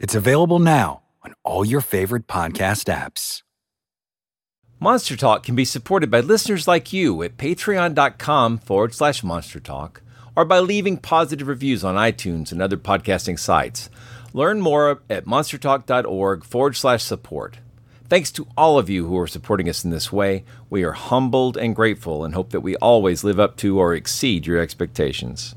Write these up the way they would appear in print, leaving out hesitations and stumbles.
It's available now on all your favorite podcast apps. Monster Talk can be supported by listeners like you at patreon.com/Monster Talk or by leaving positive reviews on iTunes and other podcasting sites. Learn more at monstertalk.org/support. Thanks to all of you who are supporting us in this way. We are humbled and grateful and hope that we always live up to or exceed your expectations.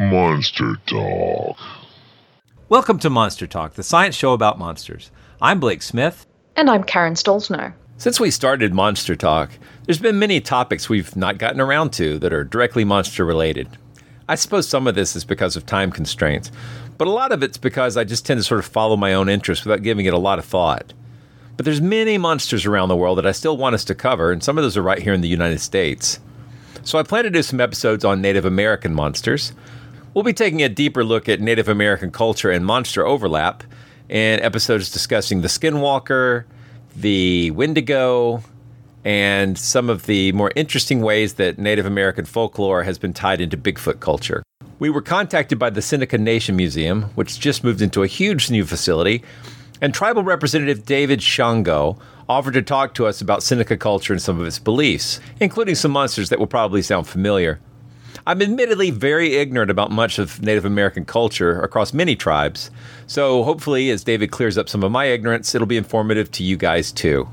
Monster Talk. Welcome to Monster Talk, the science show about monsters. I'm Blake Smith. And I'm Karen Stollznow. Since we started Monster Talk, there's been many topics we've not gotten around to that are directly monster related. I suppose some of this is because of time constraints, but a lot of it's because I just tend to sort of follow my own interests without giving it a lot of thought. But there's many monsters around the world that I still want us to cover, and some of those are right here in the United States. So I plan to do some episodes on Native American monsters. We'll be taking a deeper look at Native American culture and monster overlap in episodes discussing the Skinwalker, the Wendigo, and some of the more interesting ways that Native American folklore has been tied into Bigfoot culture. We were contacted by the Seneca Nation Museum, which just moved into a huge new facility, and tribal representative David Shango offered to talk to us about Seneca culture and some of its beliefs, including some monsters that will probably sound familiar. I'm admittedly very ignorant about much of Native American culture across many tribes, so hopefully as David clears up some of my ignorance, it'll be informative to you guys too.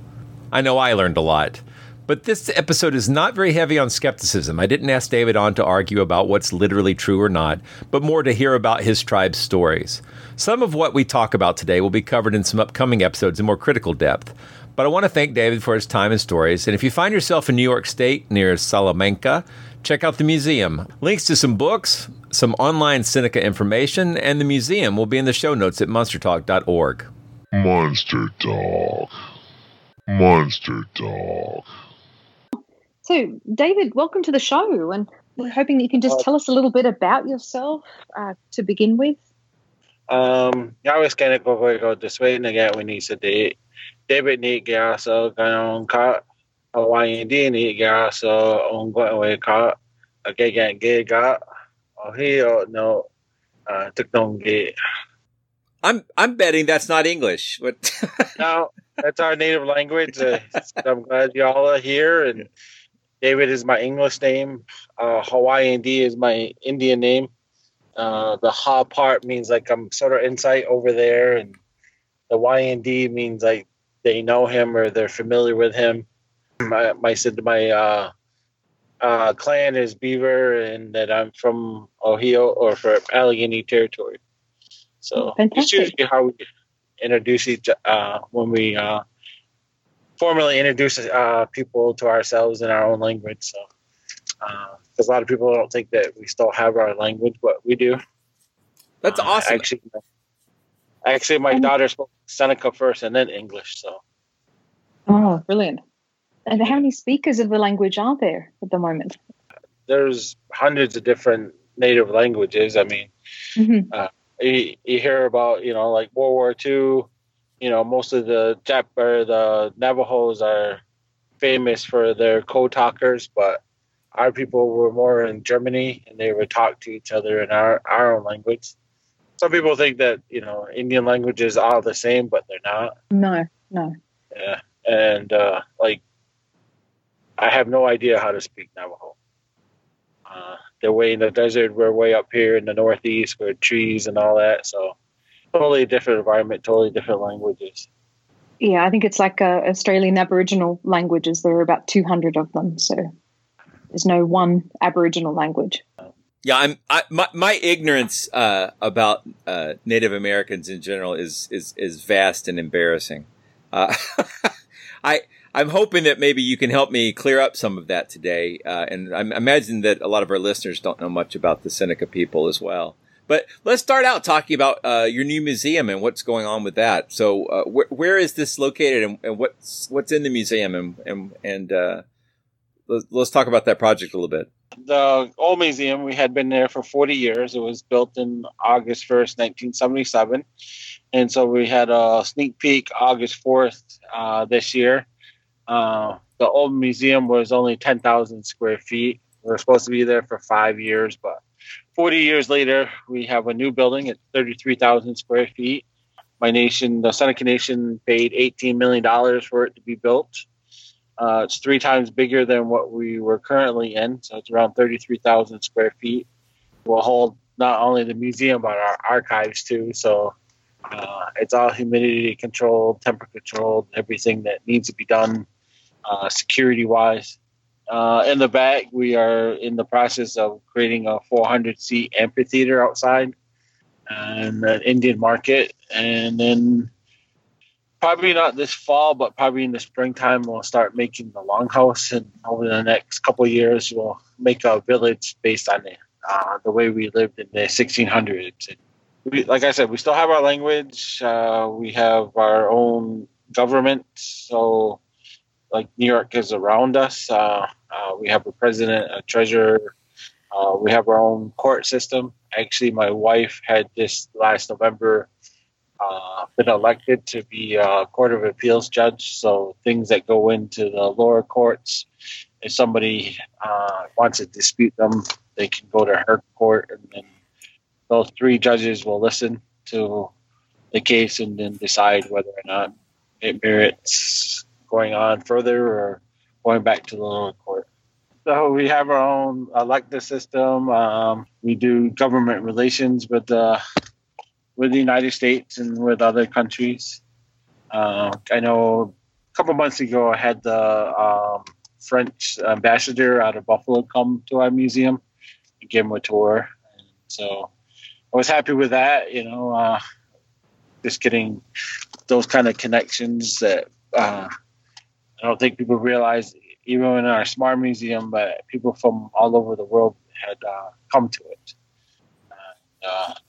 I know I learned a lot, but this episode is not very heavy on skepticism. I didn't ask David on to argue about what's literally true or not, but more to hear about his tribe's stories. Some of what we talk about today will be covered in some upcoming episodes in more critical depth, but I want to thank David for his time and stories, and if you find yourself in New York State near Salamanca, check out the museum. Links to some books, some online Seneca information, and the museum will be in the show notes at monstertalk.org. Monster Talk. Monster Talk. So, David, welcome to the show, and we're hoping that you can just tell us a little bit about yourself to begin with. I was kind of going to go this way, and I got when he said David need to get on card. Hawëñyö:ndih ni ga so Ungwe ka again ga Ohi:yo' no tukdongi. I'm betting that's not English. But no, that's our native language. I'm glad y'all are here. And David is my English name. Hawëñyö:ndih is my Indian name. The ha part means like I'm sort of insight over there, and the YND means like they know him or they're familiar with him. My clan is Beaver, and that I'm from Ohi:yo' or from Allegheny Territory. So it's usually how we introduce each when we formally introduce people to ourselves in our own language. So, because a lot of people don't think that we still have our language, but we do. That's awesome. Actually, my daughter spoke Seneca first and then English. So, oh, brilliant. And how many speakers of the language are there at the moment? There's hundreds of different native languages. I mean, mm-hmm. You hear about, you know, like World War II, you know, most of the Navajos are famous for their code talkers, but our people were more in Germany and they would talk to each other in our own language. Some people think that, you know, Indian languages are all the same, but they're not. No. Yeah. And, like, I have no idea how to speak Navajo. They're way in the desert. We're way up here in the Northeast with trees and all that. So totally different environment, totally different languages. Yeah, I think it's like Australian Aboriginal languages. There are about 200 of them. So there's no one Aboriginal language. Yeah, my ignorance about Native Americans in general is vast and embarrassing. I'm hoping that maybe you can help me clear up some of that today. And I imagine that a lot of our listeners don't know much about the Seneca people as well. But let's start out talking about your new museum and what's going on with that. So where is this located and what's in the museum? And let's talk about that project a little bit. The old museum, we had been there for 40 years. It was built in August 1st, 1977. And so we had a sneak peek August 4th this year. The old museum was only 10,000 square feet. We were supposed to be there for 5 years, but 40 years later, we have a new building at 33,000 square feet. My nation, the Seneca Nation, paid $18 million for it to be built. It's 3 times bigger than what we were currently in, so it's around 33,000 square feet. We'll hold not only the museum, but our archives too, so... it's all humidity controlled, temperature controlled, everything that needs to be done security-wise. In the back, we are in the process of creating a 400-seat amphitheater outside and an Indian market. And then probably not this fall, but probably in the springtime, we'll start making the longhouse. And over the next couple of years, we'll make a village based on the way we lived in the 1600s. Like I said, we still have our language. We have our own government. So, like, New York is around us. We have a president, a treasurer. We have our own court system. Actually, my wife had this last November been elected to be a court of appeals judge. So things that go into the lower courts, if somebody wants to dispute them, they can go to her court, and then those 3 judges will listen to the case and then decide whether or not it merits going on further or going back to the lower court. So we have our own elected system. We do government relations with the United States and with other countries. I know a couple months ago I had the French ambassador out of Buffalo come to our museum and give him a tour. And so... I was happy with that, you know, just getting those kind of connections that I don't think people realize, even in our SMAR museum, but people from all over the world had come to it.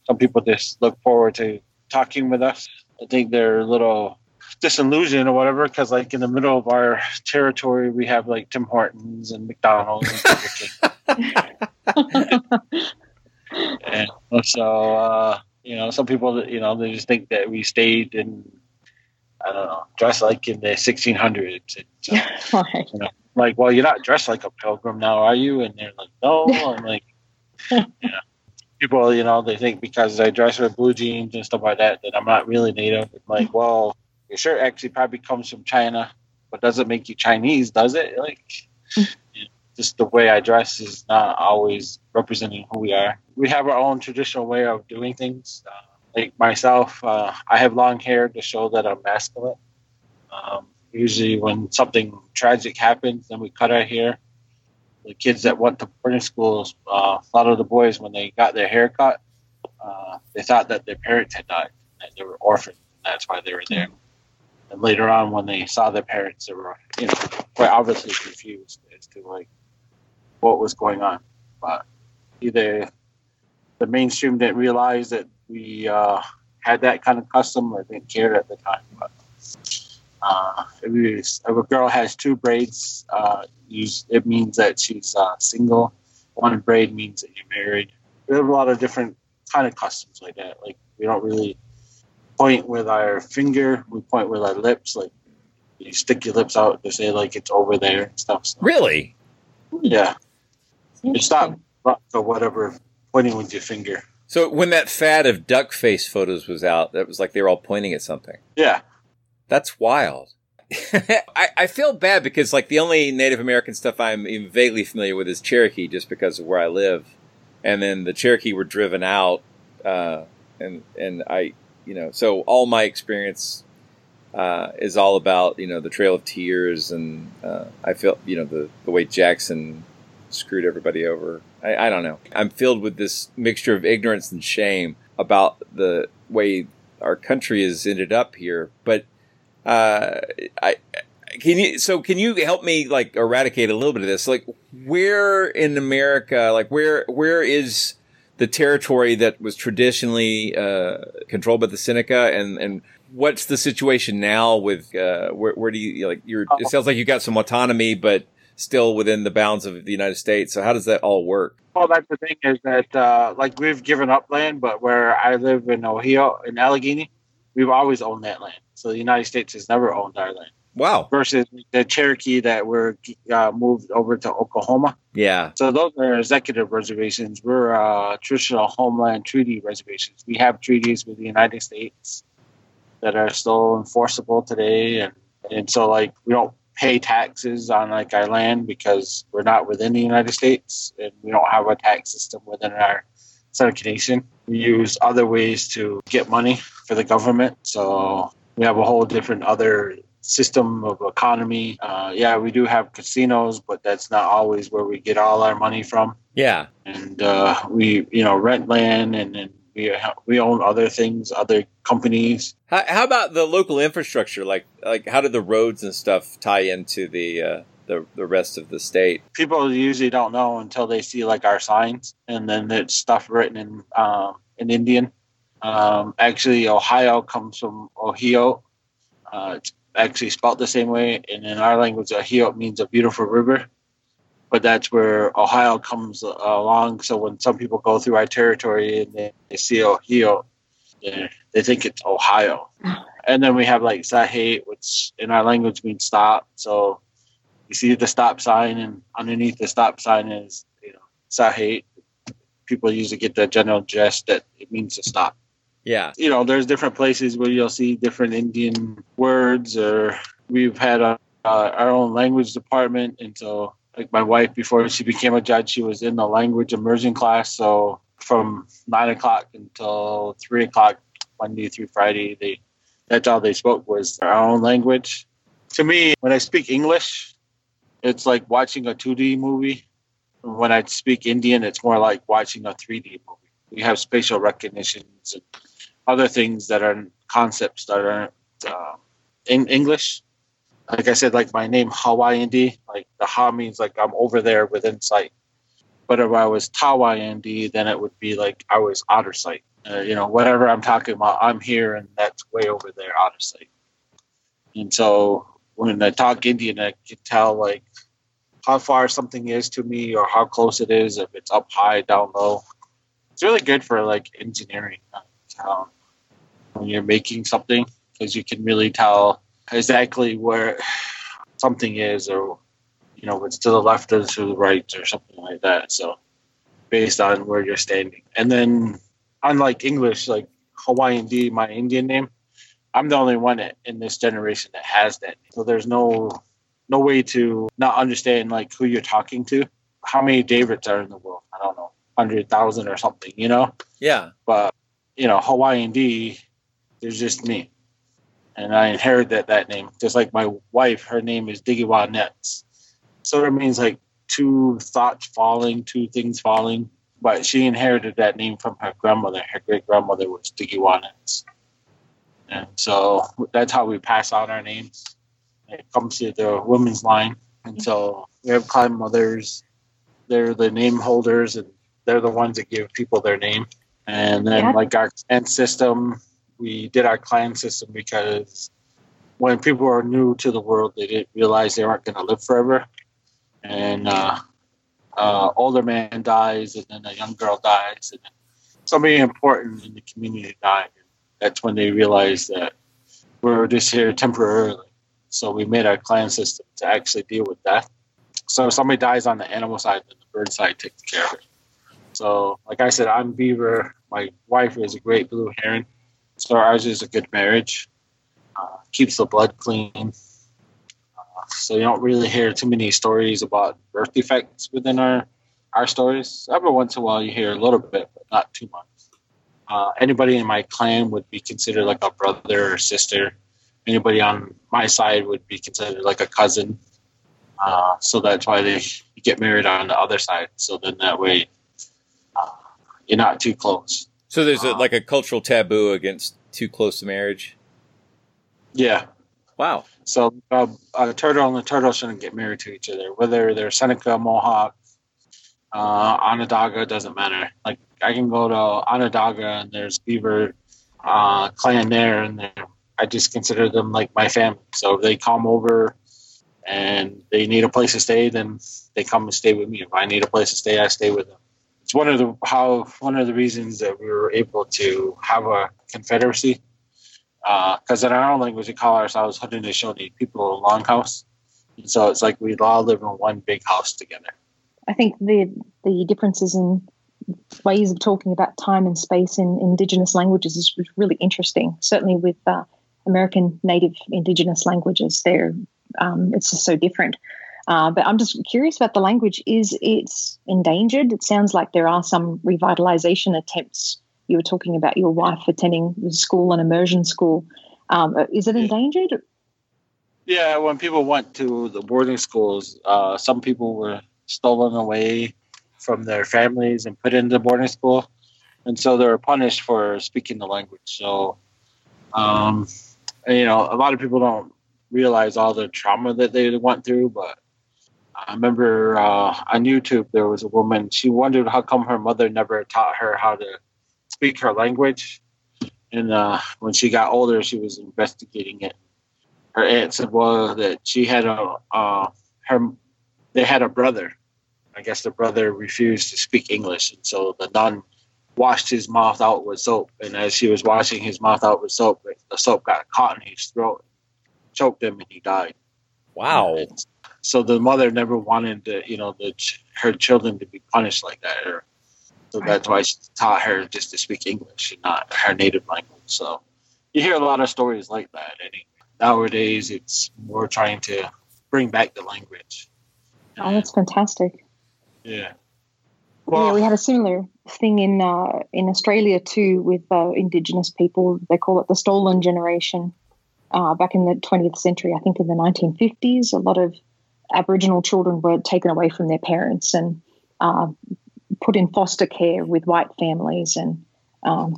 Some people just look forward to talking with us. I think they're a little disillusioned or whatever, because, like, in the middle of our territory, we have, like, Tim Hortons and McDonald's and Burger King. And so, you know, some people, you know, they just think that we stayed in, I don't know, dressed like in the 1600s. So, you know, like, well, you're not dressed like a pilgrim now, are you? And they're like, no. I'm like, you know, people, you know, they think because I dress with blue jeans and stuff like that, that I'm not really Native. I'm like, well, your shirt actually probably comes from China, but doesn't make you Chinese, does it? Like, you know, just the way I dress is not always representing who we are. We have our own traditional way of doing things. Like myself, I have long hair to show that I'm masculine. Usually when something tragic happens, then we cut our hair. The kids that went to boarding schools, a lot of the boys, when they got their hair cut, they thought that their parents had died, that they were orphaned, and that's why they were there. And later on, when they saw their parents, they were, you know, quite obviously confused as to, like, what was going on. But either the mainstream didn't realize that we had that kind of custom or didn't care at the time. But If a girl has two braids, it means that she's single. One braid means that you're married. We have a lot of different kind of customs like that. Like, we don't really point with our finger. We point with our lips. Like, you stick your lips out to say, like, it's over there and stuff. So. Really? Yeah. You stop or whatever pointing with your finger. So when that fad of duck face photos was out, that was like they were all pointing at something. Yeah. That's wild. I feel bad because, like, the only Native American stuff I'm even vaguely familiar with is Cherokee, just because of where I live. And then the Cherokee were driven out, and I, you know, so all my experience is all about, you know, the Trail of Tears, and I feel, you know, the way Jackson screwed everybody over. I don't know. I'm filled with this mixture of ignorance and shame about the way our country has ended up here, but. Can you help me, like, eradicate a little bit of this? Like, where in America, like, where is the territory that was traditionally controlled by the Seneca, and what's the situation now with where do you, like, you're? It sounds like you got some autonomy, but still within the bounds of the United States. So how does that all work? Well, that's the thing is that like, we've given up land, but where I live in Ohi:yo', in Allegheny, we've always owned that land. So the United States has never owned our land. Wow. Versus the Cherokee that were moved over to Oklahoma. Yeah. So those are executive reservations. We're traditional homeland treaty reservations. We have treaties with the United States that are still enforceable today. And so, like, we don't pay taxes on, like, our land because we're not within the United States. And we don't have a tax system within our Seneca Nation. We use other ways to get money for the government. So we have a whole different other system of economy. Yeah, we do have casinos, but that's not always where we get all our money from. Yeah. And we, you know, rent land, and then we own other things, other companies. How about the local infrastructure? Like how do the roads and stuff tie into the rest of the state? People usually don't know until they see, like, our signs, and then there's stuff written in Indian. Actually, Ohio comes from Ohi:yo'. It's actually spelled the same way. And in our language, Ohi:yo' means a beautiful river. But that's where Ohio comes along. So when some people go through our territory and they see Ohi:yo', they think it's Ohio. And then we have, like, Sahe, which in our language means stop. So you see the stop sign, and underneath the stop sign is, you know, Sahe. People usually get the general gist that it means to stop. Yeah. You know, there's different places where you'll see different Indian words, or we've had our own language department. And so, like, my wife, before she became a judge, she was in the language immersion class. So from 9 o'clock until 3 o'clock, Monday through Friday, that's all they spoke was our own language. To me, when I speak English, it's like watching a 2D movie. When I speak Indian, it's more like watching a 3D movie. We have spatial recognitions and other things that are concepts that aren't in English. Like I said, like, my name, Hawëñyö:ndih, like, the Ha means, like, I'm over there within sight. But if I was Tawëñyö:ndih, then it would be like I was outer sight. You know, whatever I'm talking about, I'm here, and that's way over there, outer sight. And so when I talk Indian, I can tell, like, how far something is to me or how close it is, if it's up high, down low. It's really good for, like, engineering when you're making something, because you can really tell exactly where something is, or, you know, it's to the left or to the right or something like that. So based on where you're standing. And then, unlike English, like, Hawëñyö:ndih, my Indian name, I'm the only one in this generation that has that. So there's no way to not understand, like, who you're talking to. How many Davids are in the world? I don't know, 100,000 or something, you know? Yeah. But, you know, Hawëñyö:ndih, there's just me. And I inherited that name. Just like my wife, her name is Diggy Wanets. So it means, like, two thoughts falling, two things falling. But she inherited that name from her grandmother. Her great-grandmother was Diggy Wanets. And so that's how we pass on our names. It comes to the women's line. And so we have clan mothers. They're the name holders, and they're the ones that give people their name. And then, like, our clan system, we did our clan system because when people are new to the world, they didn't realize they aren't going to live forever. And older man dies, and then a young girl dies, and then somebody important in the community died. And that's when they realized that we're just here temporarily. So we made our clan system to actually deal with death. So if somebody dies on the animal side, then the bird side takes care of it. So, like I said, I'm Beaver. My wife is a great blue heron. So ours is a good marriage. Keeps the blood clean. So you don't really hear too many stories about birth defects within our stories. Every once in a while you hear a little bit, but not too much. Anybody in my clan would be considered like a brother or sister. Anybody on my side would be considered like a cousin. So that's why they get married on the other side. So then that way you're not too close. So there's a cultural taboo against too close to marriage? Yeah. Wow. So a turtle and a turtle shouldn't get married to each other. Whether they're Seneca, Mohawk, Anondawaka, doesn't matter. Like I can go to Anondawaka and there's Beaver clan there, and I just consider them like my family. So if they come over and they need a place to stay, then they come and stay with me. If I need a place to stay, I stay with them. It's one of the reasons that we were able to have a confederacy. Because in our own language, we call ourselves Haudenosaunee, people of Longhouse. And so it's like we all live in one big house together. I think the differences in ways of talking about time and space in Indigenous languages is really interesting. Certainly with American Native Indigenous languages, it's just so different. But I'm just curious about the language. Is it endangered? It sounds like there are some revitalization attempts. You were talking about your wife attending school, an immersion school. Is it endangered? Yeah, when people went to the boarding schools, some people were stolen away from their families and put into boarding school. And so they were punished for speaking the language. So, a lot of people don't realize all the trauma that they went through, but I remember on YouTube there was a woman, she wondered how come her mother never taught her how to speak her language. And when she got older, she was investigating it. Her aunt said, well, that she had they had a brother. I guess the brother refused to speak English, and so the nun washed his mouth out with soap. And as she was washing his mouth out with soap, the soap got caught in his throat, choked him, and he died. Wow. So the mother never wanted her children to be punished like that. So that's why she taught her just to speak English and not her native language. So you hear a lot of stories like that. And nowadays, it's more trying to bring back the language. Oh, that's fantastic. Yeah. Well, yeah, we had a similar thing in Australia too with Indigenous people. They call it the stolen generation. Back in the 20th century, I think in the 1950s, a lot of Aboriginal children were taken away from their parents and put in foster care with white families, and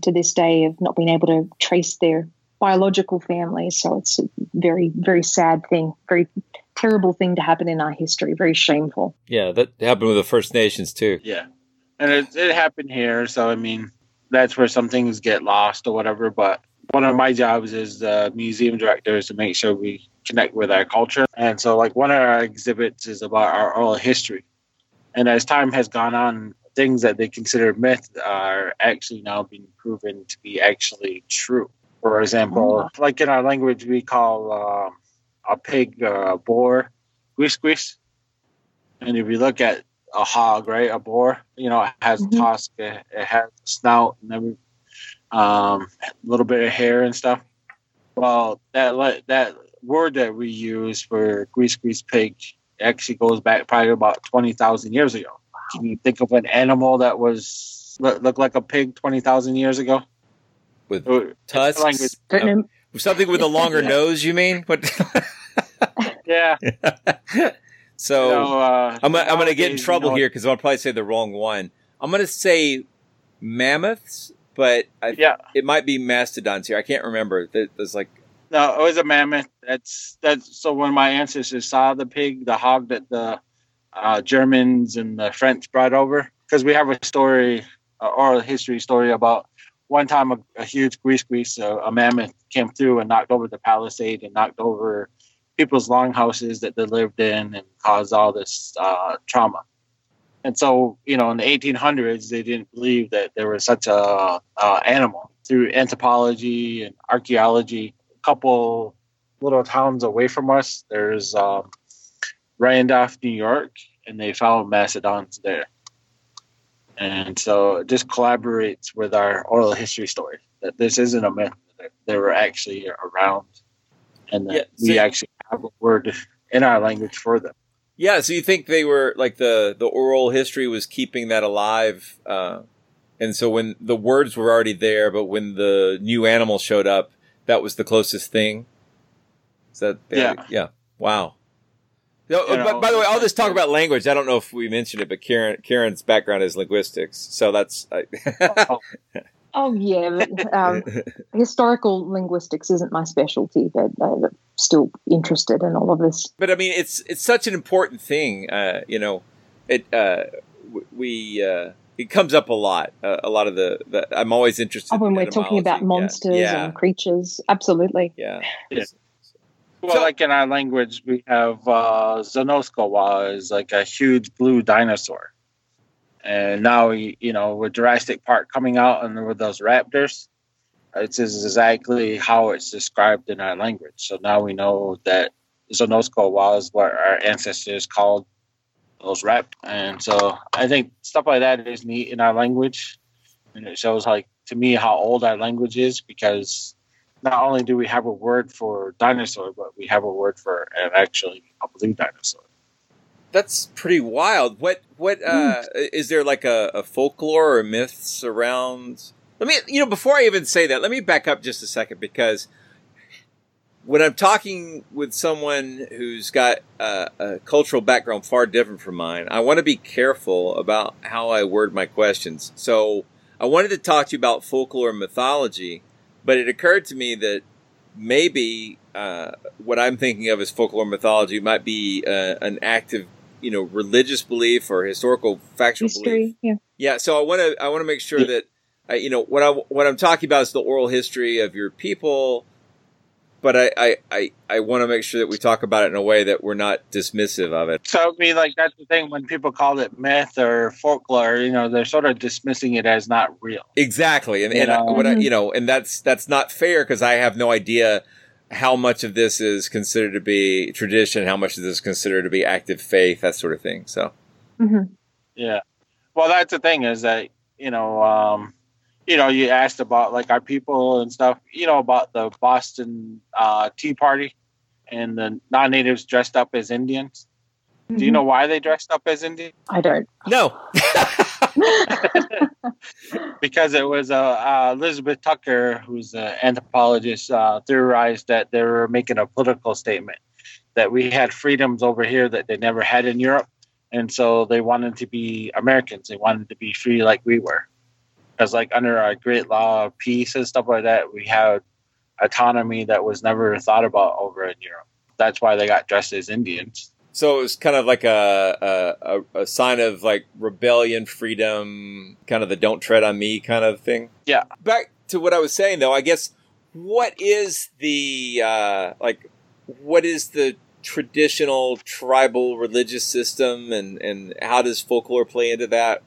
to this day have not been able to trace their biological families. So it's a very, very sad thing, very terrible thing to happen in our history, very shameful. Yeah, that happened with the First Nations too. Yeah, and it happened here. So, I mean, that's where some things get lost or whatever, but one of my jobs as the museum director is to make sure we connect with our culture. And so, like, one of our exhibits is about our oral history. And as time has gone on, things that they consider myth are actually now being proven to be actually true. For example, like in our language, we call a pig a boar, squeeze, squeeze. And if you look at a hog, right, a boar, it has a tusk, it has a snout, and everything. A little bit of hair and stuff. Well, that word that we use for grease grease pig actually goes back probably about 20,000 years ago. Wow. Can you think of an animal that looked like a pig 20,000 years ago? With tusks? Something with a longer nose, you mean? Yeah. So I'm going to get in trouble here because I'll probably say the wrong one. I'm going to say mammoths. But it might be mastodons here. I can't remember. There's no, it was a mammoth. That's so when my ancestors saw the pig, the hog that the Germans and the French brought over, because we have a story, an oral history story about one time a huge squeeze, a mammoth came through and knocked over the palisade and knocked over people's longhouses that they lived in and caused all this trauma. And so, you know, in the 1800s, they didn't believe that there was such a animal. Through anthropology and archaeology, a couple little towns away from us, there's Randolph, New York, and they found mastodons there. And so it just collaborates with our oral history story that this isn't a myth. They were actually around, and that we actually have a word in our language for them. Yeah, so you think they were, like, the oral history was keeping that alive, and so when the words were already there, but when the new animal showed up, that was the closest thing? Is that Yeah. Wow. No, by the way, all this talk about language, I don't know if we mentioned it, but Karen's background is linguistics, so that's... But, historical linguistics isn't my specialty, but I'm still interested in all of this. But I mean, it's such an important thing, you know. It comes up a lot. A lot of the I'm always interested. Oh, when we're talking about monsters and creatures, absolutely. Yeah. Well, so, like in our language, we have Zonoscoawa is like a huge blue dinosaur. And now, you know, with Jurassic Park coming out and with those raptors, it's exactly how it's described in our language. So now we know that Zonoscoawa is what our ancestors called those raptors. And so I think stuff like that is neat in our language. And it shows, like, to me, how old our language is, because not only do we have a word for dinosaur, but we have a word for actually a blue dinosaur. That's pretty wild. What is there like a folklore or myths around? Let me, you know, before I even say that, let me back up just a second, because when I'm talking with someone who's got a cultural background far different from mine, I want to be careful about how I word my questions. So I wanted to talk to you about folklore and mythology, but it occurred to me that maybe what I'm thinking of as folklore mythology might be an active, you know, religious belief or historical factual history, belief. Yeah. So I want to make sure that I, you know, what I'm talking about is the oral history of your people, but I want to make sure that we talk about it in a way that we're not dismissive of it. So I mean, like, that's the thing when people call it myth or folklore, you know, they're sort of dismissing it as not real. Exactly, and that's not fair, because I have no idea how much of this is considered to be tradition, how much of this is considered to be active faith, that sort of thing. So, yeah. Well, that's the thing is that, you know, you asked about, like, our people and stuff, you know, about the Boston Tea Party and the non-natives dressed up as Indians. Mm-hmm. Do you know why they dressed up as Indians? I don't. No. Because it was Elizabeth Tucker, who's an anthropologist, theorized that they were making a political statement that we had freedoms over here that they never had in Europe, and so they wanted to be Americans. They wanted to be free like we were, because, like, under our great law of peace and stuff like that, we had autonomy that was never thought about over in Europe. That's why they got dressed as Indians. So it was kind of like a sign of, like, rebellion, freedom, kind of the don't tread on me kind of thing. Yeah. Back to what I was saying, though, I guess, what is the traditional tribal religious system, and how does folklore play into that?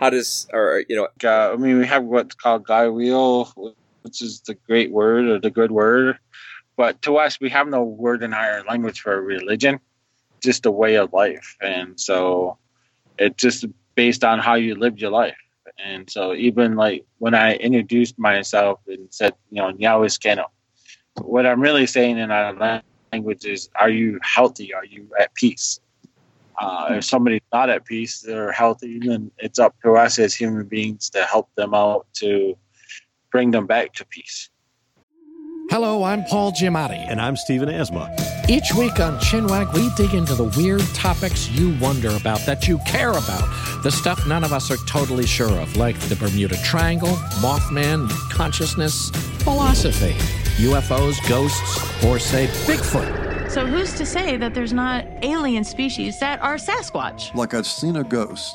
I mean, we have what's called Gaiwiio, which is the great word or the good word. But to us, we have no word in our language for religion. Just a way of life, and so it's just based on how you lived your life. And so even, like, when I introduced myself and said, you know, Nyawis Kano, what I'm really saying in our language is, are you healthy? Are you at peace? If somebody's not at peace, they're healthy, then it's up to us as human beings to help them out, to bring them back to peace. Hello, I'm Paul Giamatti. And I'm Stephen Asma. Each week on Chinwag, we dig into the weird topics you wonder about, that you care about, the stuff none of us are totally sure of, like the Bermuda Triangle, Mothman, consciousness, philosophy, UFOs, ghosts, or, say, Bigfoot. So who's to say that there's not alien species that are Sasquatch? Like I'd seen a ghost,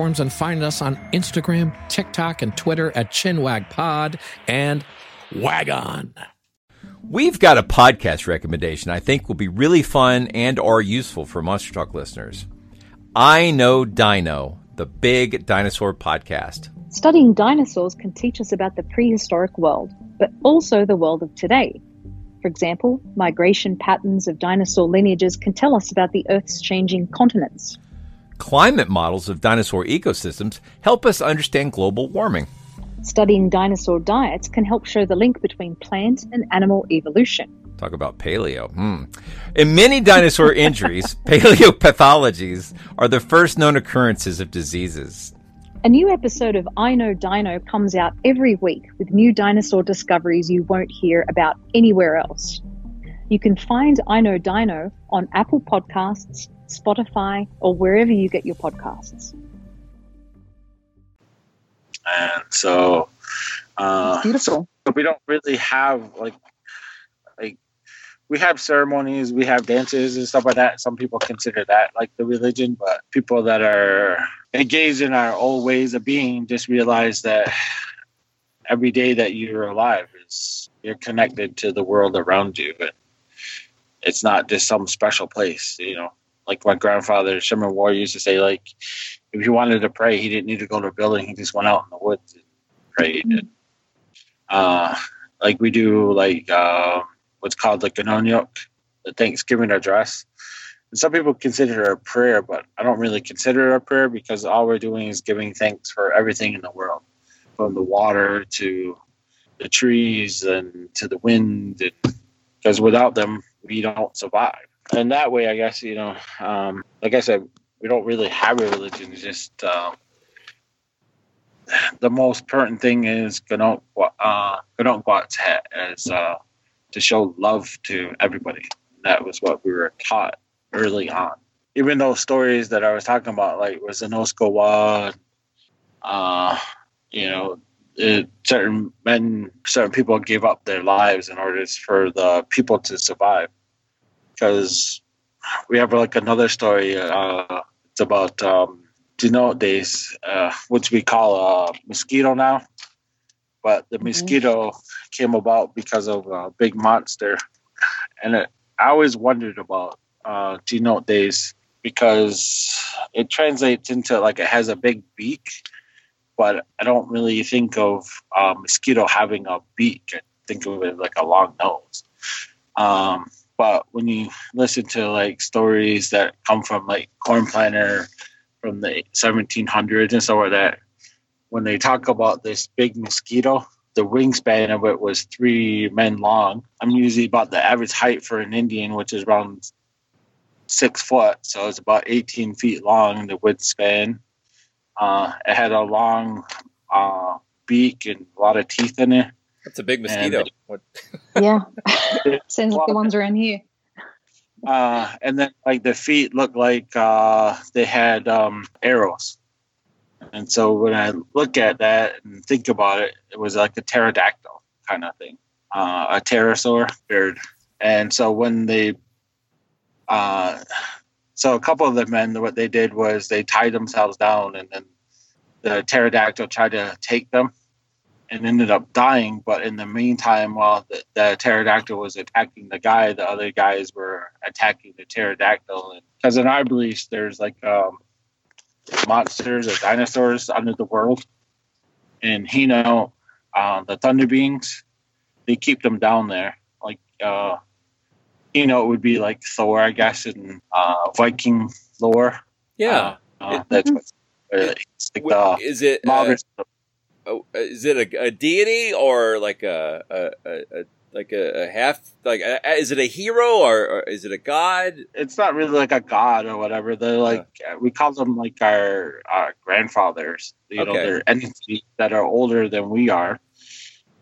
and find us on Instagram, TikTok, and Twitter at Chinwag Pod and Wagon. We've got a podcast recommendation I think will be really fun and are useful for Monster Talk listeners. I Know Dino, the big dinosaur podcast. Studying dinosaurs can teach us about the prehistoric world, but also the world of today. For example, migration patterns of dinosaur lineages can tell us about the Earth's changing continents. Climate models of dinosaur ecosystems help us understand global warming. Studying dinosaur diets can help show the link between plant and animal evolution. Talk about paleo. In many dinosaur injuries, paleopathologies are the first known occurrences of diseases. A new episode of I Know Dino comes out every week with new dinosaur discoveries you won't hear about anywhere else. You can find I Know Dino on Apple Podcasts, Spotify, or wherever you get your podcasts. And so, beautiful. So we don't really have like we have ceremonies, we have dances and stuff like that. Some people consider that like the religion, but people that are engaged in our old ways of being just realize that every day that you're alive is you're connected to the world around you, and it's not just some special place, you know. Like my grandfather, Sherman Warr, used to say, like, if he wanted to pray, he didn't need to go to a building. He just went out in the woods and prayed. And, like we do, like, what's called the Ohi:yo', the Thanksgiving address. And some people consider it a prayer, but I don't really consider it a prayer because all we're doing is giving thanks for everything in the world, from the water to the trees and to the wind. Because without them, we don't survive. And that way, I guess, you know, like I said, we don't really have a religion. It's just the most pertinent thing is Ganongwat's hat is to show love to everybody. That was what we were taught early on. Even those stories that I was talking about, like was Zonoscoawa, you know, certain men, certain people gave up their lives in order for the people to survive. Because we have like another story. It's about Dino Days, which we call a mosquito now. But the mosquito came about because of a big monster. And I always wondered about Dino Days because it translates into like it has a big beak. But I don't really think of a mosquito having a beak. I think of it like a long nose. But when you listen to like stories that come from like corn planter from the 1700s and stuff like that, when they talk about this big mosquito, the wingspan of it was 3 men long. I'm usually about the average height for an Indian, which is around 6 foot. So it's about 18 feet long, the wingspan. It had a long beak and a lot of teeth in it. That's a big mosquito. Yeah. Sounds like the ones around here. And then, like, the feet looked like they had arrows. And so when I look at that and think about it, it was like a pterodactyl kind of thing, a pterosaur bird. And so when they so a couple of the men, what they did was they tied themselves down, and then the pterodactyl tried to take them and ended up dying. But in the meantime, while the pterodactyl was attacking the guy, the other guys were attacking the pterodactyl. Because in our beliefs, there's like monsters or dinosaurs under the world. And Hino, the thunder beings, they keep them down there. Like, Hino would be like Thor, I guess, in Viking lore. Yeah. That's what it's like. Is it... is it a deity or like a like a half, like, is it a hero or is it a god? It's not really like a god or whatever. They're like, we call them like our grandfathers. You know, they're entities that are older than we are.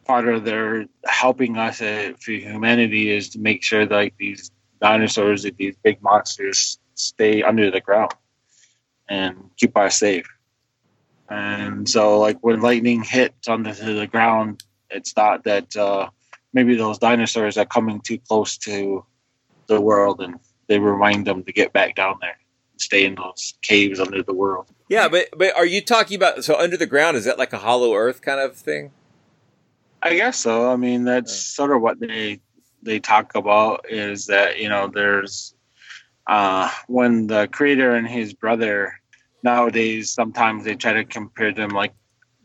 Part of their helping us for humanity is to make sure that, like, these dinosaurs, these big monsters, stay under the ground and keep us safe. And so, like, when lightning hits onto the ground, it's not that maybe those dinosaurs are coming too close to the world, and they remind them to get back down there and stay in those caves under the world. Yeah, but are you talking about, so under the ground, is that like a hollow earth kind of thing? I guess so. I mean, that's sort of what they talk about, is that, you know, there's when the creator and his brother, nowadays, sometimes they try to compare them like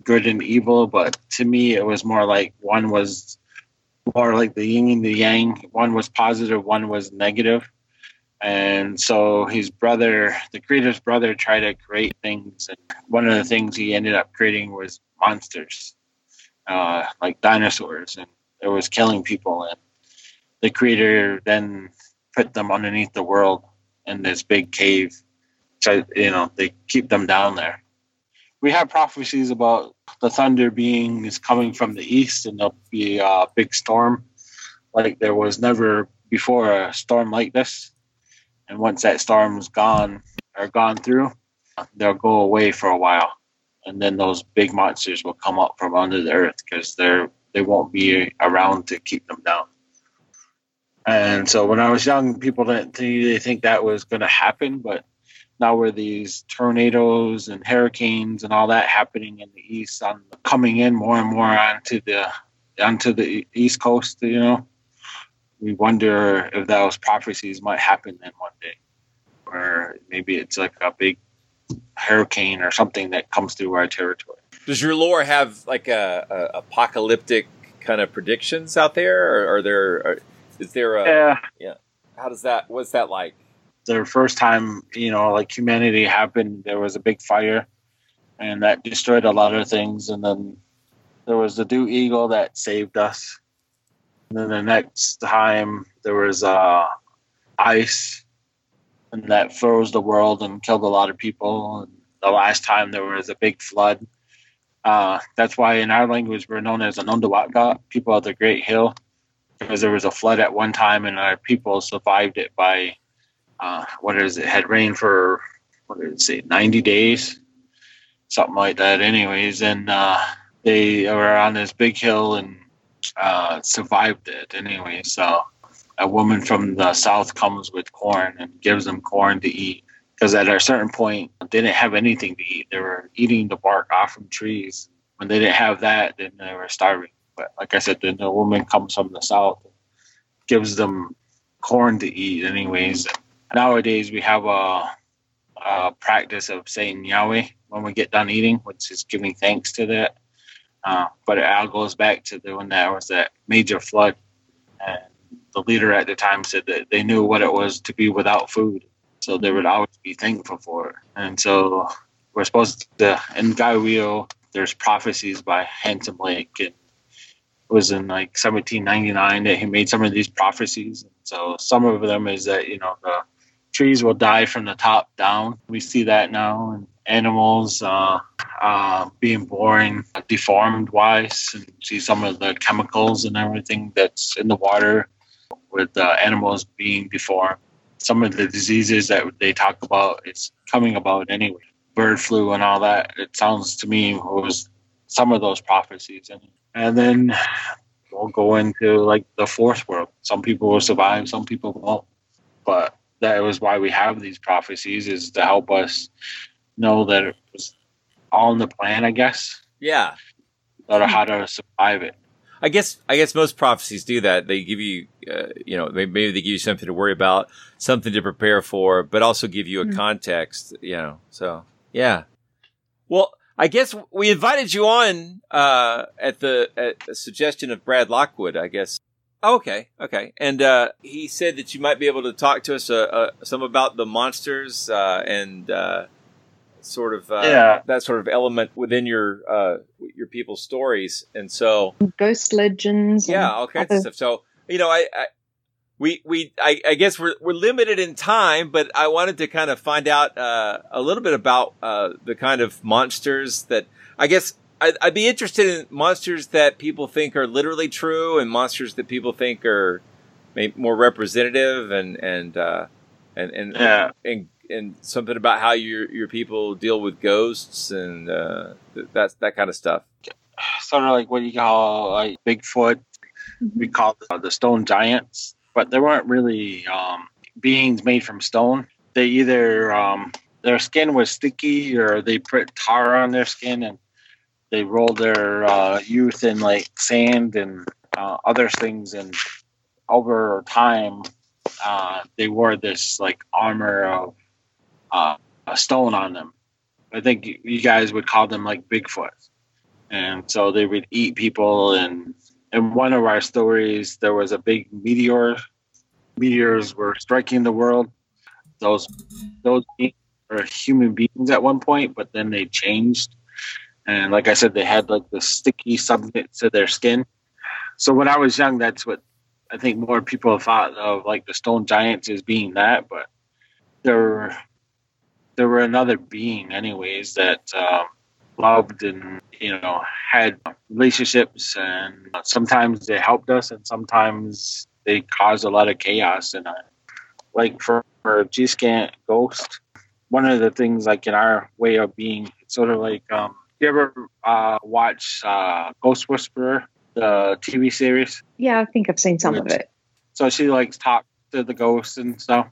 good and evil, but to me, it was more like one was more like the yin and the yang. One was positive, one was negative. And so his brother, the creator's brother, tried to create things. And one of the things he ended up creating was monsters, like dinosaurs, and it was killing people. And the creator then put them underneath the world in this big cave. So, you know, they keep them down there. We have prophecies about the thunder being is coming from the east, and there'll be a big storm. Like, there was never before a storm like this. And once that storm's gone or gone through, they'll go away for a while. And then those big monsters will come up from under the earth because they won't be around to keep them down. And so when I was young, people didn't really think that was going to happen, but now where these tornadoes and hurricanes and all that happening in the east, on coming in more and more onto the east coast, you know, we wonder if those prophecies might happen then one day, or maybe it's like a big hurricane or something that comes through our territory. Does your lore have like a apocalyptic kind of predictions out there, or is there? How does that? What's that like? The first time, you know, like humanity happened, there was a big fire, and that destroyed a lot of things. And then there was the Dew Eagle that saved us. And then the next time there was ice, and that froze the world and killed a lot of people. And the last time there was a big flood. That's why in our language we're known as Anondawaka, people of the Great Hill, because there was a flood at one time, and our people survived it by... It had rained for, 90 days, something like that anyways. And they were on this big hill and survived it anyway. So a woman from the south comes with corn and gives them corn to eat, because at a certain point, they didn't have anything to eat. They were eating the bark off from trees. When they didn't have that, then they were starving. But like I said, then the woman comes from the south and gives them corn to eat anyways. Nowadays, we have a practice of saying Yahweh when we get done eating, which is giving thanks to that. But it all goes back to when there was that major flood. And the leader at the time said that they knew what it was to be without food, so they would always be thankful for it. And so we're supposed to, in Gaiwiio, there's prophecies by Handsome Lake. And it was in like 1799 that he made some of these prophecies. And so some of them is that, you know, the trees will die from the top down. We see that now, and animals being born deformed wise, and see some of the chemicals and everything that's in the water with animals being deformed. Some of the diseases that they talk about, it's coming about anyway. Bird flu and all that, it sounds to me was some of those prophecies. And then we'll go into like the fourth world. Some people will survive, some people won't. But that was why we have these prophecies, is to help us know that it was all in the plan, I guess. Yeah. Or how to survive it. I guess most prophecies do that. They give you, you know, maybe they give you something to worry about, something to prepare for, but also give you a context, you know. So, yeah. Well, I guess we invited you on at the suggestion of Brad Lockwood, I guess. Oh, okay. And he said that you might be able to talk to us some about the monsters and sort of that sort of element within your people's stories, and so ghost legends, all kinds of stuff. So I guess we're limited in time, but I wanted to kind of find out a little bit about the kind of monsters that I guess I'd be interested in, monsters that people think are literally true and monsters that people think are maybe more representative and something about how your people deal with ghosts and that kind of stuff. Sort of like what you call like Bigfoot. We call the stone giants, but they weren't really beings made from stone. They either their skin was sticky, or they put tar on their skin and they rolled their youth in like sand and other things. And over time, they wore this like armor of a stone on them. I think you guys would call them like Bigfoot, and so they would eat people and. In one of our stories, there was a big meteor. Meteors were striking the world. Those beings were human beings at one point, but then they changed. And like I said, they had like the sticky substance to their skin. So when I was young, that's what I think more people thought of, like the stone giants as being that. But there were another being, anyways, that. Loved and had relationships, and sometimes they helped us and sometimes they caused a lot of chaos. And like for G-Scant Ghost, one of the things like in our way of being, it's sort of like you ever watch Ghost Whisperer, the TV series? Yeah, I think I've seen some of it. So she likes talk to the ghosts and stuff.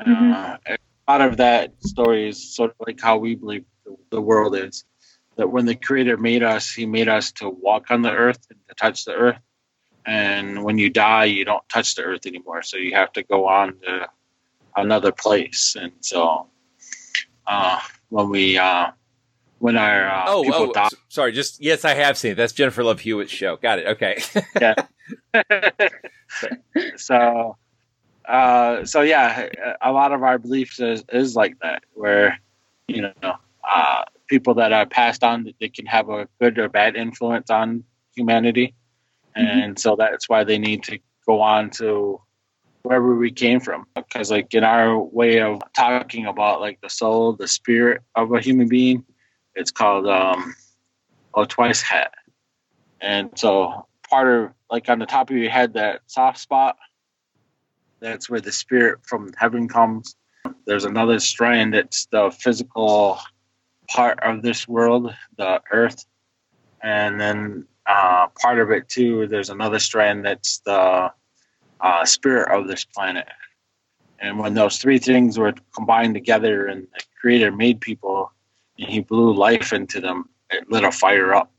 Mm-hmm. A lot of that story is sort of like how we believe the world is. That when the Creator made us, He made us to walk on the earth and to touch the earth. And when you die, you don't touch the earth anymore. So you have to go on to another place. And so when our people die. Sorry, yes, I have seen it. That's Jennifer Love Hewitt's show. Got it. Okay. Yeah. So yeah, a lot of our beliefs is like that, where, people that are passed on, that they can have a good or bad influence on humanity. And so that's why they need to go on to wherever we came from. Because like in our way of talking about like the soul, the spirit of a human being, it's called twice hat. And so part of like on the top of your head, that soft spot, that's where the spirit from heaven comes. There's another strand that's the physical part of this world, the earth, and then part of it too, there's another strand that's the spirit of this planet. And when those three things were combined together and the Creator made people and He blew life into them, it lit a fire up.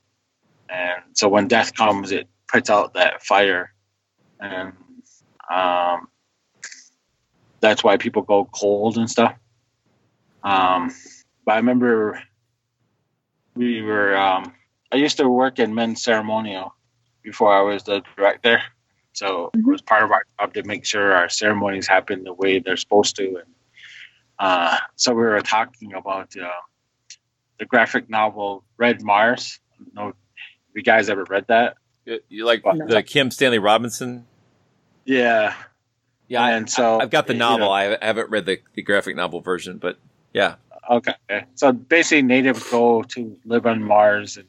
And so when death comes, it puts out that fire. And that's why people go cold and stuff. But I remember we were, I used to work in men's ceremonial before I was the director. So it was part of our job to make sure our ceremonies happen the way they're supposed to. And so we were talking about the graphic novel Red Mars. I don't know if you guys ever read that. You like the Kim Stanley Robinson? Yeah. Yeah, and so I've got the novel. I haven't read the graphic novel version, but yeah. Okay. So basically natives go to live on Mars, and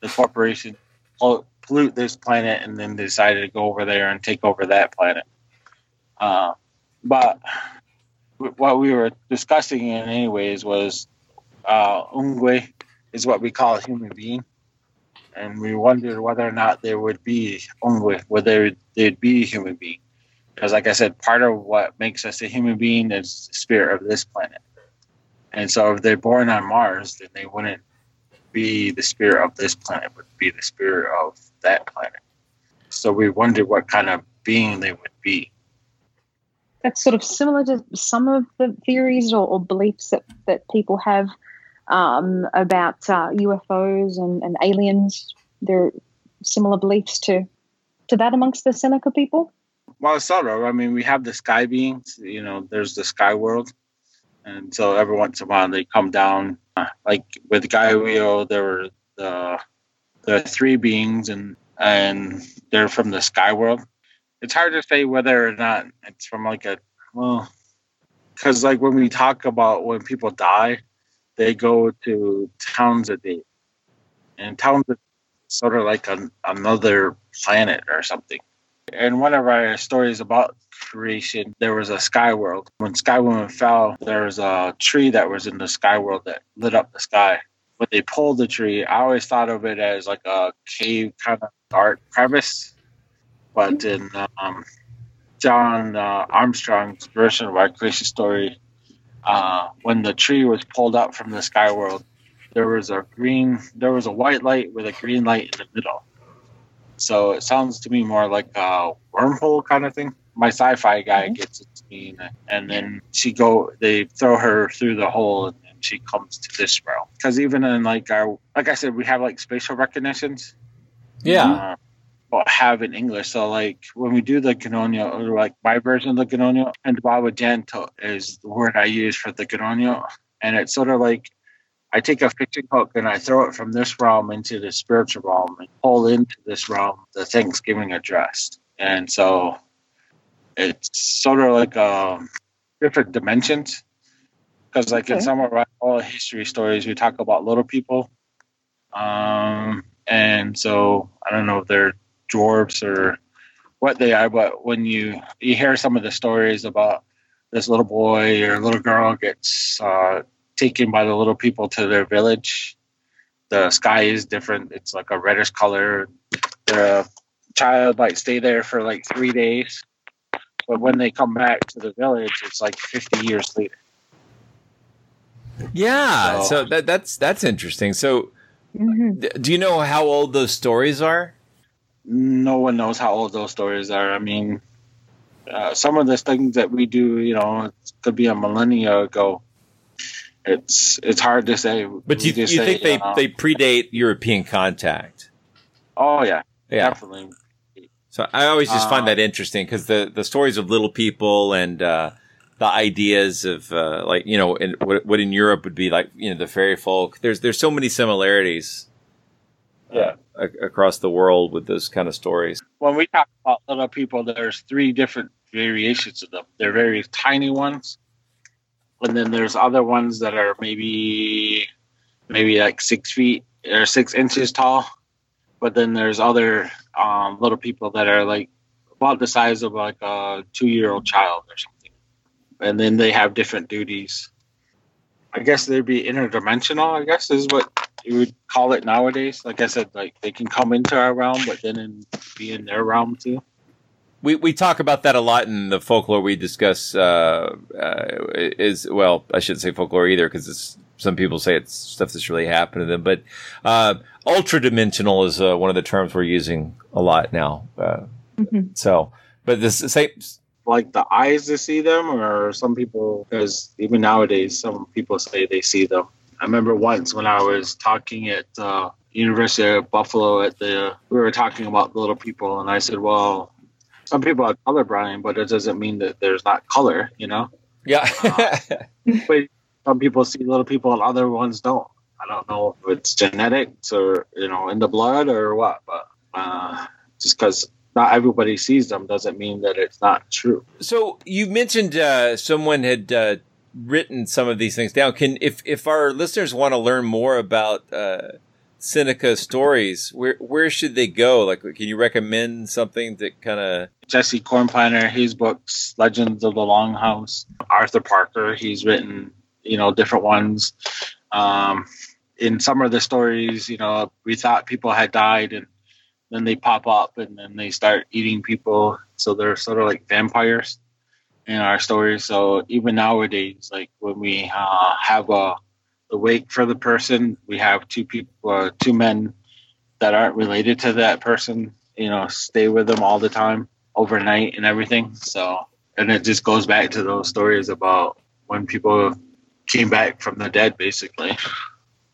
the corporation pollute this planet and then decided to go over there and take over that planet. But what we were discussing in any ways was Ungwe is what we call a human being. And we wondered whether or not there would be Ungwe, whether there'd be a human being. Because like I said, part of what makes us a human being is the spirit of this planet. And so if they're born on Mars, then they wouldn't be the spirit of this planet, but be the spirit of that planet. So we wondered what kind of being they would be. That's sort of similar to some of the theories or beliefs that people have about UFOs and aliens. There are similar beliefs to that amongst the Seneca people? Well, sort of. I mean, we have the sky beings. There's the sky world. And so every once in a while they come down. Like with Gaiwiio, there were the three beings, and they're from the sky world. It's hard to say whether or not it's from because like when we talk about when people die, they go to towns of death. And towns of death is sort of like another planet or something. In one of our stories about creation, there was a sky world. When Sky Woman fell, there was a tree that was in the sky world that lit up the sky. When they pulled the tree, I always thought of it as like a cave kind of art crevice. But in John Armstrong's version of our creation story, when the tree was pulled up from the sky world, there was a white light with a green light in the middle. So it sounds to me more like a wormhole kind of thing. My sci-fi guy gets it to me, and then they throw her through the hole, and then she comes to this realm. Because even in like I said, we have like spatial recognitions. Yeah. But have in English. So like when we do the Gononio, or like my version of the Gononio, and Babajanto is the word I use for the Gononio. And it's sort of like, I take a fishing hook and I throw it from this realm into the spiritual realm and pull into this realm the Thanksgiving address. And so it's sort of like different dimensions. Because in some of our all history stories, we talk about little people. And so I don't know if they're dwarves or what they are, but when you hear some of the stories about this little boy or little girl gets taken by the little people to their village. The sky is different. It's like a reddish color. The child might stay there for like 3 days. But when they come back to the village, it's like 50 years later. Yeah. So that's interesting. So do you know how old those stories are? No one knows how old those stories are. I mean, some of the things that we do, it could be a millennia ago. It's hard to say. But do you think they predate European contact? Oh, yeah. Definitely. So I always just find that interesting because the stories of little people and the ideas of what in Europe would be like, the fairy folk. There's so many similarities across the world with those kind of stories. When we talk about little people, there's three different variations of them. They're very tiny ones. And then there's other ones that are maybe like 6 feet or 6 inches tall. But then there's other little people that are like about the size of like a 2-year-old child or something. And then they have different duties. I guess they'd be interdimensional, I guess is what you would call it nowadays. Like I said, like they can come into our realm, but then be in their realm too. We talk about that a lot in the folklore we discuss, I shouldn't say folklore either because some people say it's stuff that's really happened to them, but ultra-dimensional is one of the terms we're using a lot now. So, but this same... Like the eyes to see them, or some people, because even nowadays, some people say they see them. I remember once when I was talking at University of Buffalo, we were talking about the little people, and I said, well... Some people are colorblind, but it doesn't mean that there's not color, Yeah. But some people see little people and other ones don't. I don't know if it's genetics or, in the blood or what. But just because not everybody sees them doesn't mean that it's not true. So you mentioned someone had written some of these things down. If our listeners want to learn more about Seneca stories, where should they go? Like, can you recommend something that kind of... Jesse Kornplanter, his books, Legends of the Longhouse. Arthur Parker, he's written, different ones. In some of the stories, we thought people had died, and then they pop up, and then they start eating people. So they're sort of like vampires in our stories. So even nowadays, like when we have the wake for the person, we have two men that aren't related to that person, stay with them all the time, overnight and everything. So, and it just goes back to those stories about when people came back from the dead, basically.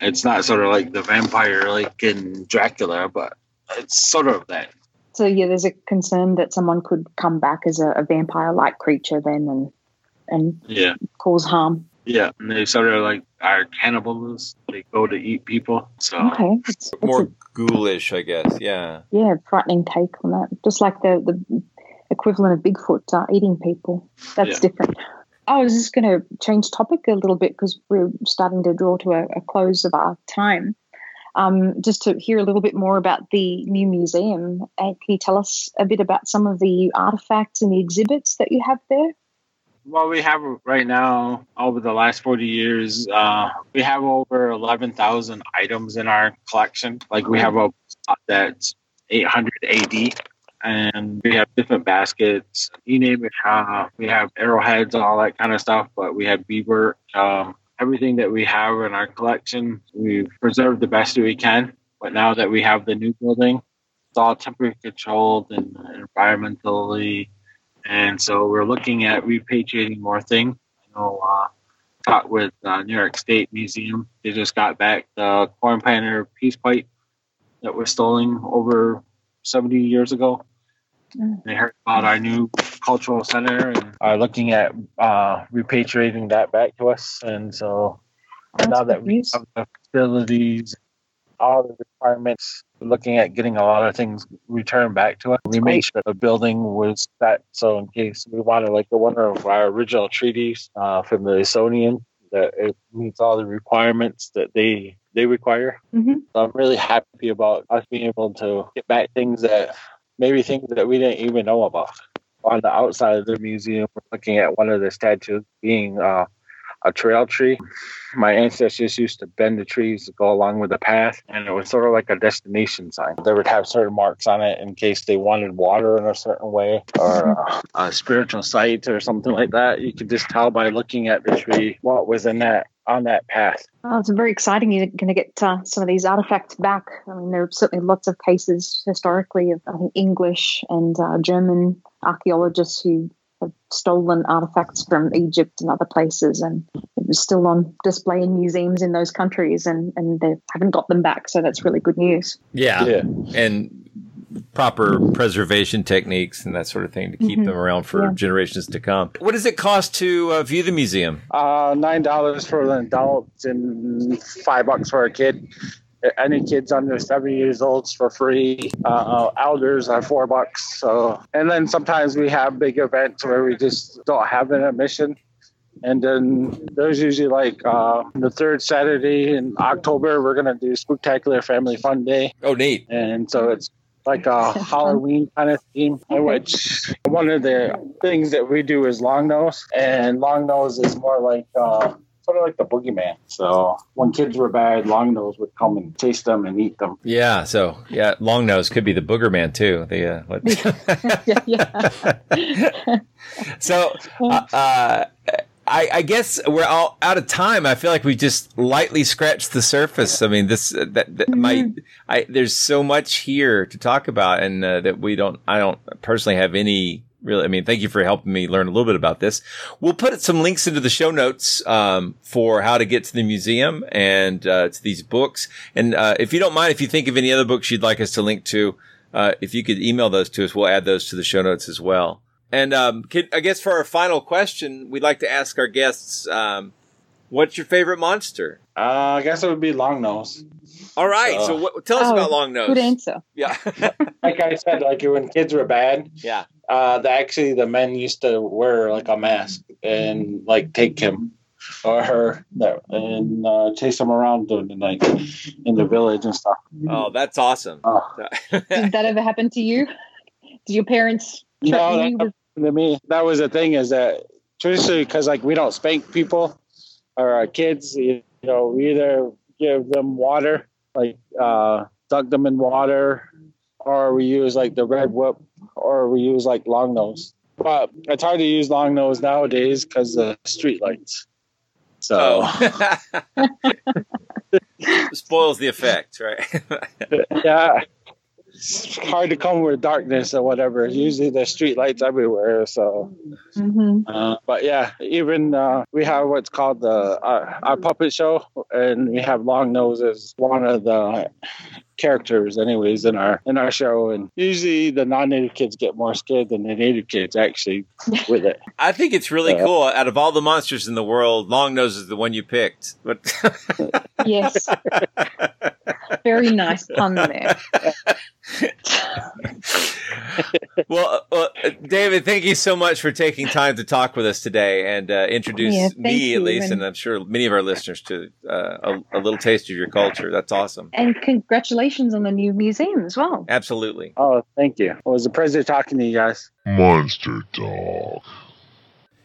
It's not sort of like the vampire, like in Dracula, but it's sort of that. So, there's a concern that someone could come back as a vampire-like creature then and cause harm. Yeah, and they sort of like are cannibals. They go to eat people. So okay, it's more ghoulish, I guess. Yeah. Yeah, frightening take on that. Just like the equivalent of Bigfoot eating people. That's different. I was just going to change topic a little bit because we're starting to draw to a close of our time. Just to hear a little bit more about the new museum, can you tell us a bit about some of the artifacts and the exhibits that you have there? Well, we have right now, over the last 40 years, we have over 11,000 items in our collection. Like we have a plot that's 800 AD, and we have different baskets. You name it. We have arrowheads, all that kind of stuff, but we have beadwork. Everything that we have in our collection, we've preserved the best that we can. But now that we have the new building, it's all temperature controlled and environmentally. And so we're looking at repatriating more things. I know talked with New York State Museum. They just got back the Corn Pioneer peace pipe that was stolen over 70 years ago. They heard about our new cultural center and are looking at repatriating that back to us. And so now that we have the facilities, all the requirements, looking at getting a lot of things returned back to us. We made sure the building was set, so in case we wanted, like one of our original treaties from the Isonian, that it meets all the requirements that they require. Mm-hmm. So I'm really happy about us being able to get back things that maybe things that we didn't even know about. On the outside of the museum, we're looking at one of the statues being a trail tree. My ancestors used to bend the trees to go along with the path, and it was sort of like a destination sign. They would have certain marks on it in case they wanted water in a certain way or a spiritual site or something like that. You could just tell by looking at the tree what was in that on that path. Oh, it's very exciting. You're going to get some of these artifacts back. I mean, there are certainly lots of cases historically of English and German archaeologists who have stolen artifacts from Egypt and other places, and it was still on display in museums in those countries, and they haven't got them back, so that's really good news. Yeah. And proper preservation techniques and that sort of thing to keep them around for generations to come. What does it cost to view the museum? $9 for an adult and $5 for a kid. Any kids under 7 years old for free. Elders are $4. So, and then sometimes we have big events where we just don't have an admission. And then there's usually like the third Saturday in October, we're going to do Spooktacular Family Fun Day. Oh, neat. And so it's like a Halloween kind of theme, in which one of the things that we do is Long Nose. And Long Nose is more like... sort of like the boogeyman. So when kids were bad, Long Nose would come and taste them and eat them. Yeah. So yeah, Long Nose could be the boogerman too. They, So I guess we're all out of time. I feel like we just lightly scratched the surface. I mean, this there's so much here to talk about, and that I don't personally have any. Really, I mean, thank you for helping me learn a little bit about this. We'll put some links into the show notes for how to get to the museum and to these books. And if you don't mind, if you think of any other books you'd like us to link to, if you could email those to us, we'll add those to the show notes as well. And I guess for our final question, we'd like to ask our guests, what's your favorite monster? I guess it would be Long Nose. All right. So tell us about Long Nose. Good answer. Yeah. Like I said, like when kids were bad. Yeah. The men used to wear like a mask and like take him or her and chase him around during the night in the village and stuff. Oh, that's awesome. Did that ever happen to you? Did your parents? No, that happened to me. That was the thing is that traditionally, because like we don't spank people or our kids, we either give them water, like dunk them in water, or we use like the red whip. Or we use like Long Nose, but it's hard to use Long Nose nowadays because of street lights. So spoils the effect, right? Yeah. it's hard to come with darkness or whatever. Usually there's street lights everywhere. So, but yeah, even we have what's called the our puppet show, and we have Long Nose as one of the characters, anyways, in our show. And usually the non-native kids get more scared than the native kids actually with it. I think it's really cool. Out of all the monsters in the world, Long Nose is the one you picked. But yes, very nice pun there. Well, David, thank you so much for taking time to talk with us today and introduce me, at least, and I'm sure many of our listeners to a little taste of your culture. That's awesome. And congratulations on the new museum as well. Absolutely. Oh, thank you. Well, it was a pleasure talking to you guys. Monster Talk.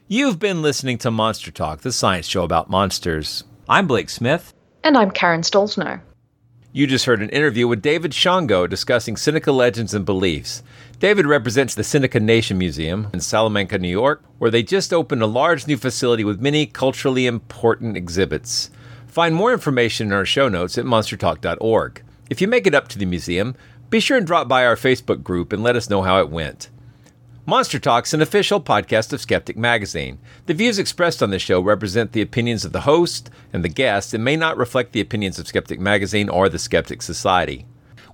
You've been listening to Monster Talk, the science show about monsters. I'm Blake Smith. And I'm Karen Stollznow. You just heard an interview with David Shango discussing Seneca legends and beliefs. David represents the Seneca Nation Museum in Salamanca, New York, where they just opened a large new facility with many culturally important exhibits. Find more information in our show notes at monstertalk.org. If you make it up to the museum, be sure and drop by our Facebook group and let us know how it went. Monster Talk's an official podcast of Skeptic Magazine. The views expressed on this show represent the opinions of the host and the guests and may not reflect the opinions of Skeptic Magazine or the Skeptic Society.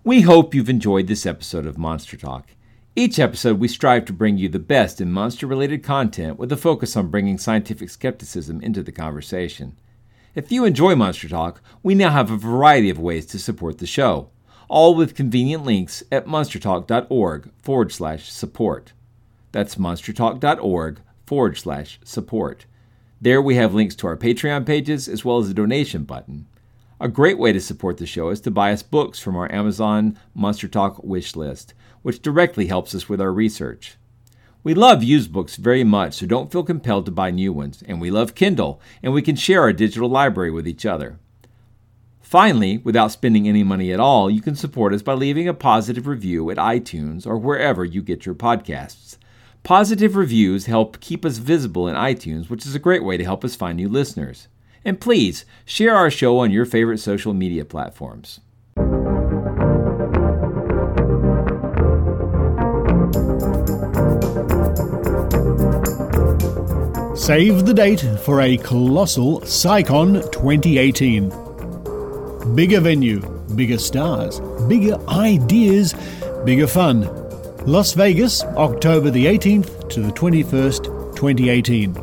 We hope you've enjoyed this episode of Monster Talk. Each episode, we strive to bring you the best in monster-related content with a focus on bringing scientific skepticism into the conversation. If you enjoy Monster Talk, we now have a variety of ways to support the show, all with convenient links at monstertalk.org/support. That's monstertalk.org/support. There we have links to our Patreon pages as well as a donation button. A great way to support the show is to buy us books from our Amazon Monster Talk wish list, which directly helps us with our research. We love used books very much, so don't feel compelled to buy new ones, and we love Kindle, and we can share our digital library with each other. Finally, without spending any money at all, you can support us by leaving a positive review at iTunes or wherever you get your podcasts. Positive reviews help keep us visible in iTunes, which is a great way to help us find new listeners. And please, share our show on your favorite social media platforms. Save the date for a colossal SciCon 2018. Bigger venue, bigger stars, bigger ideas, bigger fun. Las Vegas, October the 18th to the 21st, 2018.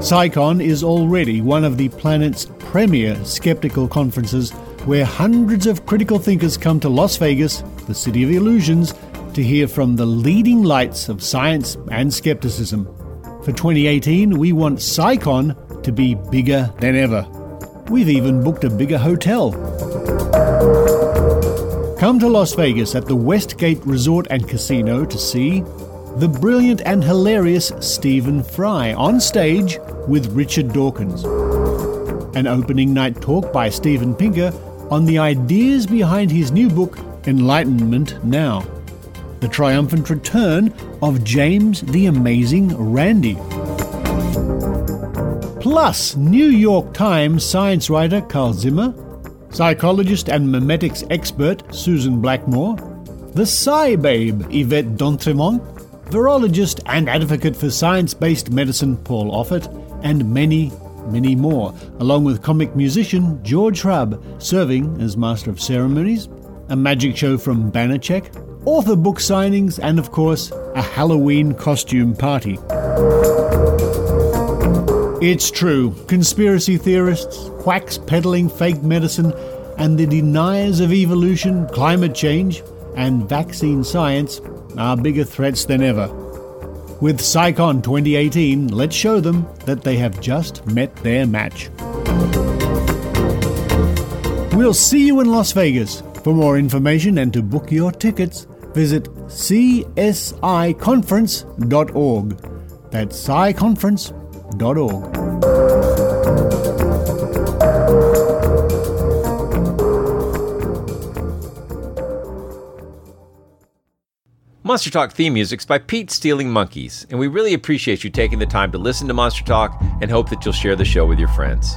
SciCon is already one of the planet's premier skeptical conferences, where hundreds of critical thinkers come to Las Vegas, the city of illusions, to hear from the leading lights of science and skepticism. For 2018, we want SciCon to be bigger than ever. We've even booked a bigger hotel. Come to Las Vegas at the Westgate Resort and Casino to see the brilliant and hilarious Stephen Fry on stage with Richard Dawkins. An opening night talk by Steven Pinker on the ideas behind his new book, Enlightenment Now. The triumphant return of James the Amazing Randi. Plus, New York Times science writer Carl Zimmer, psychologist and memetics expert Susan Blackmore, the Psy-Babe Yvette D'Entremont, virologist and advocate for science-based medicine Paul Offit, and many, many more, along with comic musician George Hrabb, serving as Master of Ceremonies, a magic show from Banachek, author book signings, and of course, a Halloween costume party. It's true. Conspiracy theorists, quacks peddling fake medicine, and the deniers of evolution, climate change, and vaccine science are bigger threats than ever. With SciCon 2018, let's show them that they have just met their match. We'll see you in Las Vegas. For more information and to book your tickets, visit csiconference.org. That's sciconference.org. Monster Talk theme music's by Pete Stealing Monkeys, and we really appreciate you taking the time to listen to Monster Talk and hope that you'll share the show with your friends.